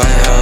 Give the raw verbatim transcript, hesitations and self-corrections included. Why